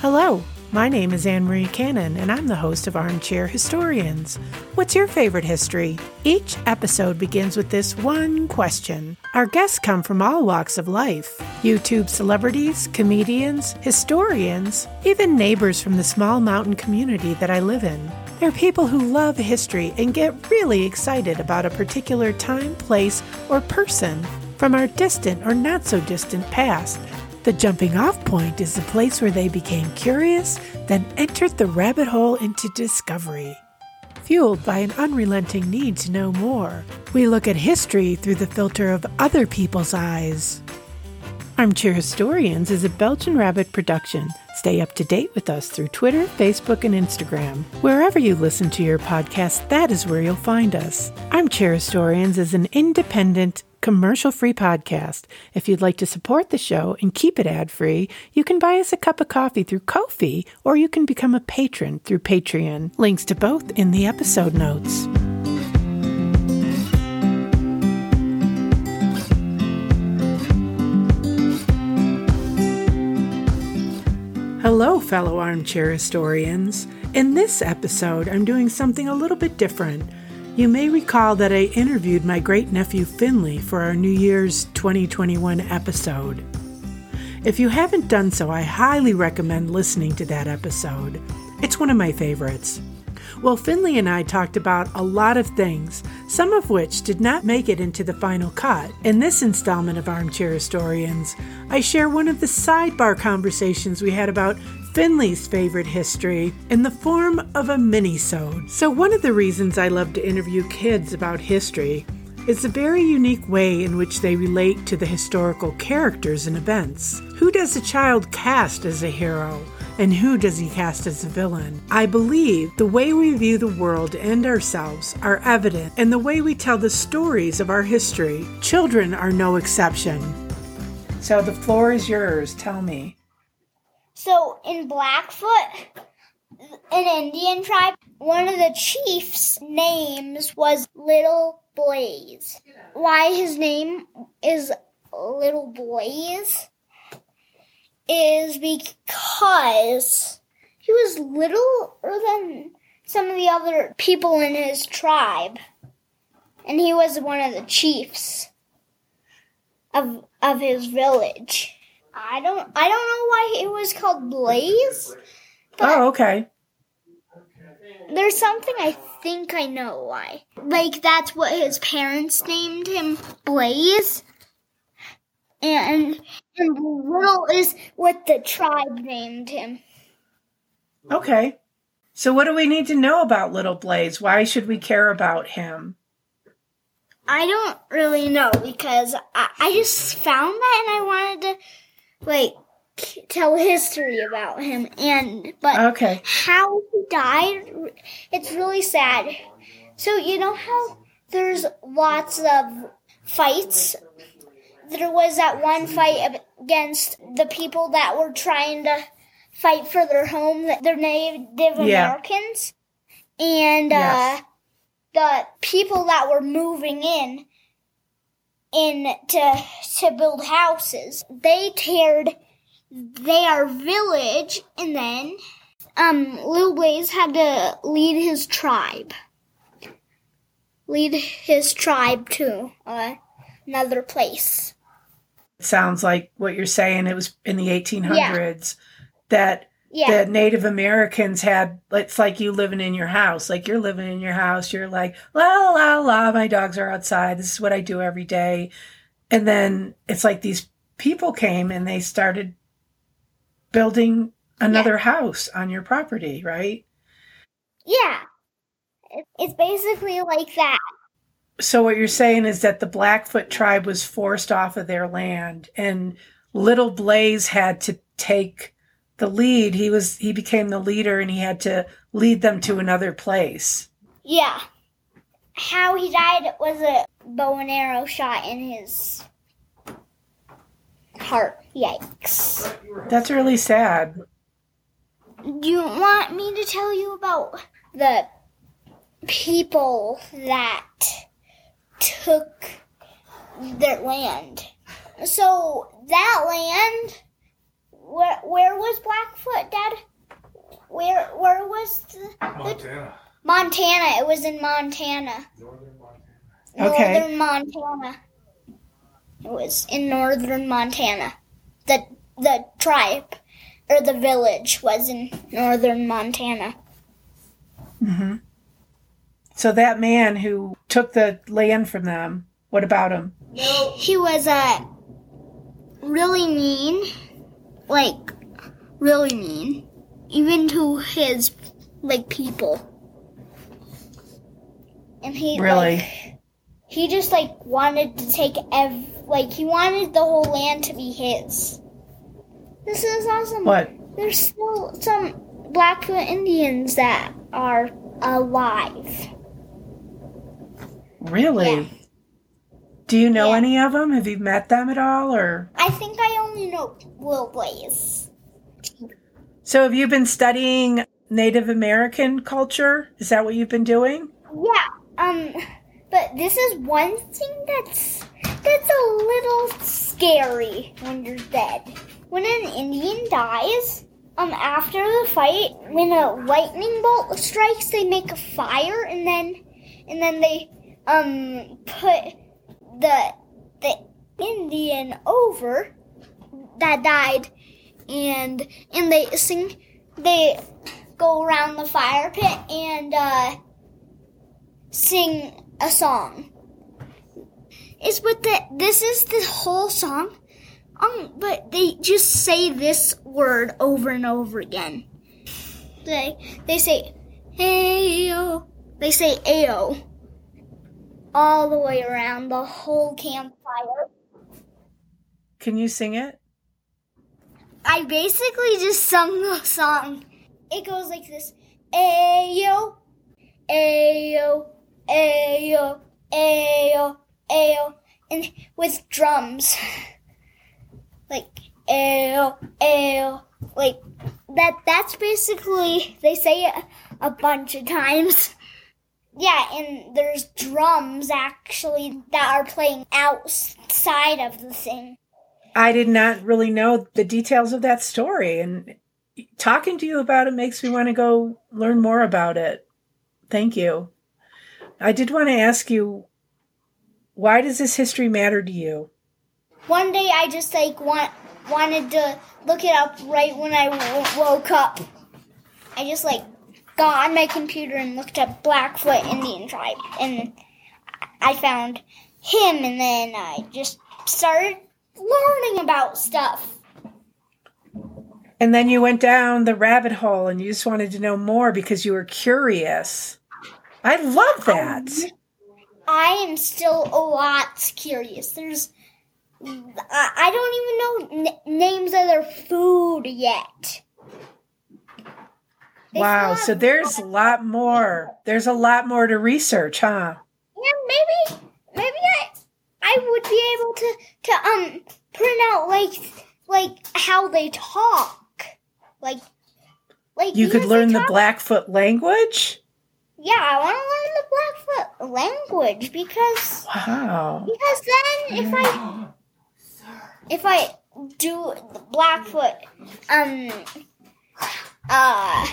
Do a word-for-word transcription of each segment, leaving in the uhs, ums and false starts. Hello, my name is Anne-Marie Cannon, and I'm the host of Armchair Historians. What's your favorite history? Each episode begins with this one question. Our guests come from all walks of life. YouTube celebrities, comedians, historians, even neighbors from the small mountain community that I live in. They're people who love history and get really excited about a particular time, place, or person from our distant or not-so-distant past. The jumping-off point is the place where they became curious, then entered the rabbit hole into discovery. Fueled by an unrelenting need to know more, we look at history through the filter of other people's eyes. Armchair Historians is a Belgian Rabbit production. Stay up to date with us through Twitter, Facebook, and Instagram. Wherever you listen to your podcast, that is where you'll find us. Armchair Historians is an independent, commercial-free podcast. If you'd like to support the show and keep it ad-free, you can buy us a cup of coffee through Ko-fi, or you can become a patron through Patreon. Links to both in the episode notes. Hello, fellow Armchair Historians. In this episode, I'm doing something a little bit different. You may recall that I interviewed my great-nephew Finley for our New Year's twenty twenty-one episode. If you haven't done so, I highly recommend listening to that episode. It's one of my favorites. Well, Finley and I talked about a lot of things, some of which did not make it into the final cut. In this installment of Armchair Historians, I share one of the sidebar conversations we had about Finley's favorite history in the form of a mini-sode. So one of the reasons I love to interview kids about history is the very unique way in which they relate to the historical characters and events. Who does a child cast as a hero, and who does he cast as a villain? I believe the way we view the world and ourselves are evident in the way we tell the stories of our history. Children are no exception. So the floor is yours. Tell me. So in Blackfoot, an Indian tribe, one of the chief's names was Little Blaze. Why his name is Little Blaze is because he was littler than some of the other people in his tribe, and he was one of the chiefs of of his village. I don't I don't know why it was called Blaze. Oh, okay. There's something I think I know why. Like, that's what his parents named him, Blaze. And, and Little is what the tribe named him. Okay. So what do we need to know about Little Blaze? Why should we care about him? I don't really know, because I, I just found that and I wanted to... like, tell history about him, and but okay. How he died, it's really sad. So you know how there's lots of fights? There was that one fight against the people that were trying to fight for their home, their Native Americans, yeah. and yes. uh, the people that were moving in, in to to build houses. They teared their village, and then um, Little Blaze had to lead his tribe. Lead his tribe to uh, another place. Sounds like what you're saying, it was in the eighteen hundreds yeah. that yeah. the Native Americans had, it's like you living in your house. Like, you're living in your house, you're like, la, la, la, my dogs are outside. This is what I do every day. And then it's like these people came and they started building another yeah. house on your property, right? Yeah. It's basically like that. So what you're saying is that the Blackfoot tribe was forced off of their land, and Little Blaze had to take the lead. He was he became the leader, and he had to lead them to another place. Yeah. How he died was a bow and arrow shot in his heart. Yikes. That's really sad. Do you want me to tell you about the people that took their land? So that land, where, where was Blackfoot, Dad? was the... Montana. The, Montana. It was in Montana. Northern Montana. Okay. Northern Montana. It was in northern Montana. The the tribe, or the village, was in northern Montana. Mm-hmm. So that man who took the land from them, what about him? He was uh, really mean, like really mean, even to his like people. And he really, like, he just like wanted to take ev, like he wanted the whole land to be his. This is awesome. What? There's still some Blackfoot Indians that are alive. Really? Yeah. Do you know yeah. any of them? Have you met them at all, or? I think I only know Little Blaze. So have you been studying Native American culture? Is that what you've been doing? Yeah. Um. But this is one thing that's that's a little scary when you're dead. When an Indian dies, um, after the fight, when a lightning bolt strikes, they make a fire, and then and then they. Um, put the the Indian over that died, and and they sing, they go around the fire pit and uh, sing a song. It's what the this is the whole song, um, but they just say this word over and over again. They they say ayo, they say ayo. All the way around the whole campfire. Can you sing it? I basically just sung the song. It goes like this. Ayo, ayo, ayo, ayo, ayo. And with drums. Like, ayo, ayo. Like, that. That's basically, they say it a bunch of times. Yeah, and there's drums, actually, that are playing outside of the thing. I did not really know the details of that story, and talking to you about it makes me want to go learn more about it. Thank you. I did want to ask you, why does this history matter to you? One day I just, like, want, wanted to look it up right when I w- woke up. I just, like... got on my computer and looked up Blackfoot Indian tribe, and I found him, and then I just started learning about stuff. And then you went down the rabbit hole, and you just wanted to know more because you were curious. I love that. I am still a lot curious. There's, I don't even know n- names of their food yet. They wow, so there's a lot more. There's a lot more to research, huh? Yeah, maybe maybe I I would be able to, to um print out like like how they talk. Like like you could learn the Blackfoot language? Yeah, I want to learn the Blackfoot language because wow. Because then if I if I do the Blackfoot um uh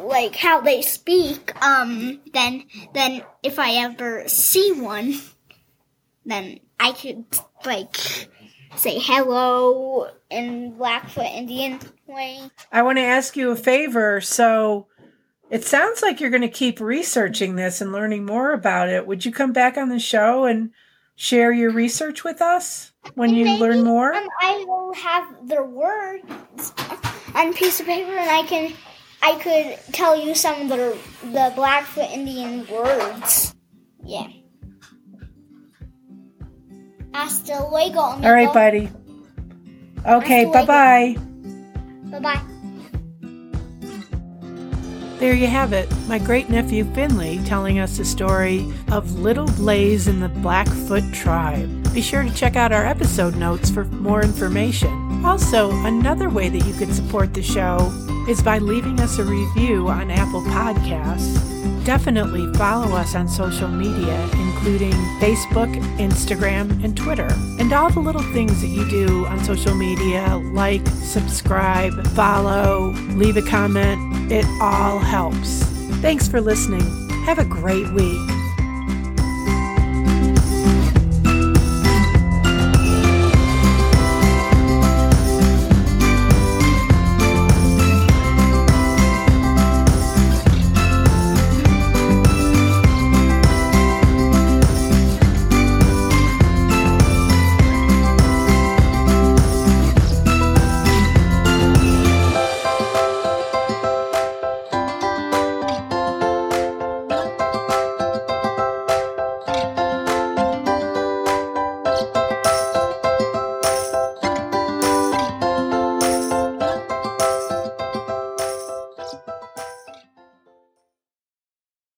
like how they speak, um, then then if I ever see one, then I could, like, say hello in Blackfoot Indian way. I want to ask you a favor. So it sounds like you're going to keep researching this and learning more about it. Would you come back on the show and share your research with us when and you maybe, learn more? Um, I will have their words on a piece of paper, and I can... I could tell you some of the, the Blackfoot Indian words. Yeah. Hasta luego, amigo. All right, buddy. Okay, bye-bye. Bye-bye. There you have it. My great-nephew Finley telling us the story of Little Blaze and the Blackfoot tribe. Be sure to check out our episode notes for more information. Also, another way that you can support the show is by leaving us a review on Apple Podcasts. Definitely follow us on social media, including Facebook, Instagram, and Twitter. And all the little things that you do on social media, like, subscribe, follow, leave a comment, It all helps. Thanks for listening. Have a great week.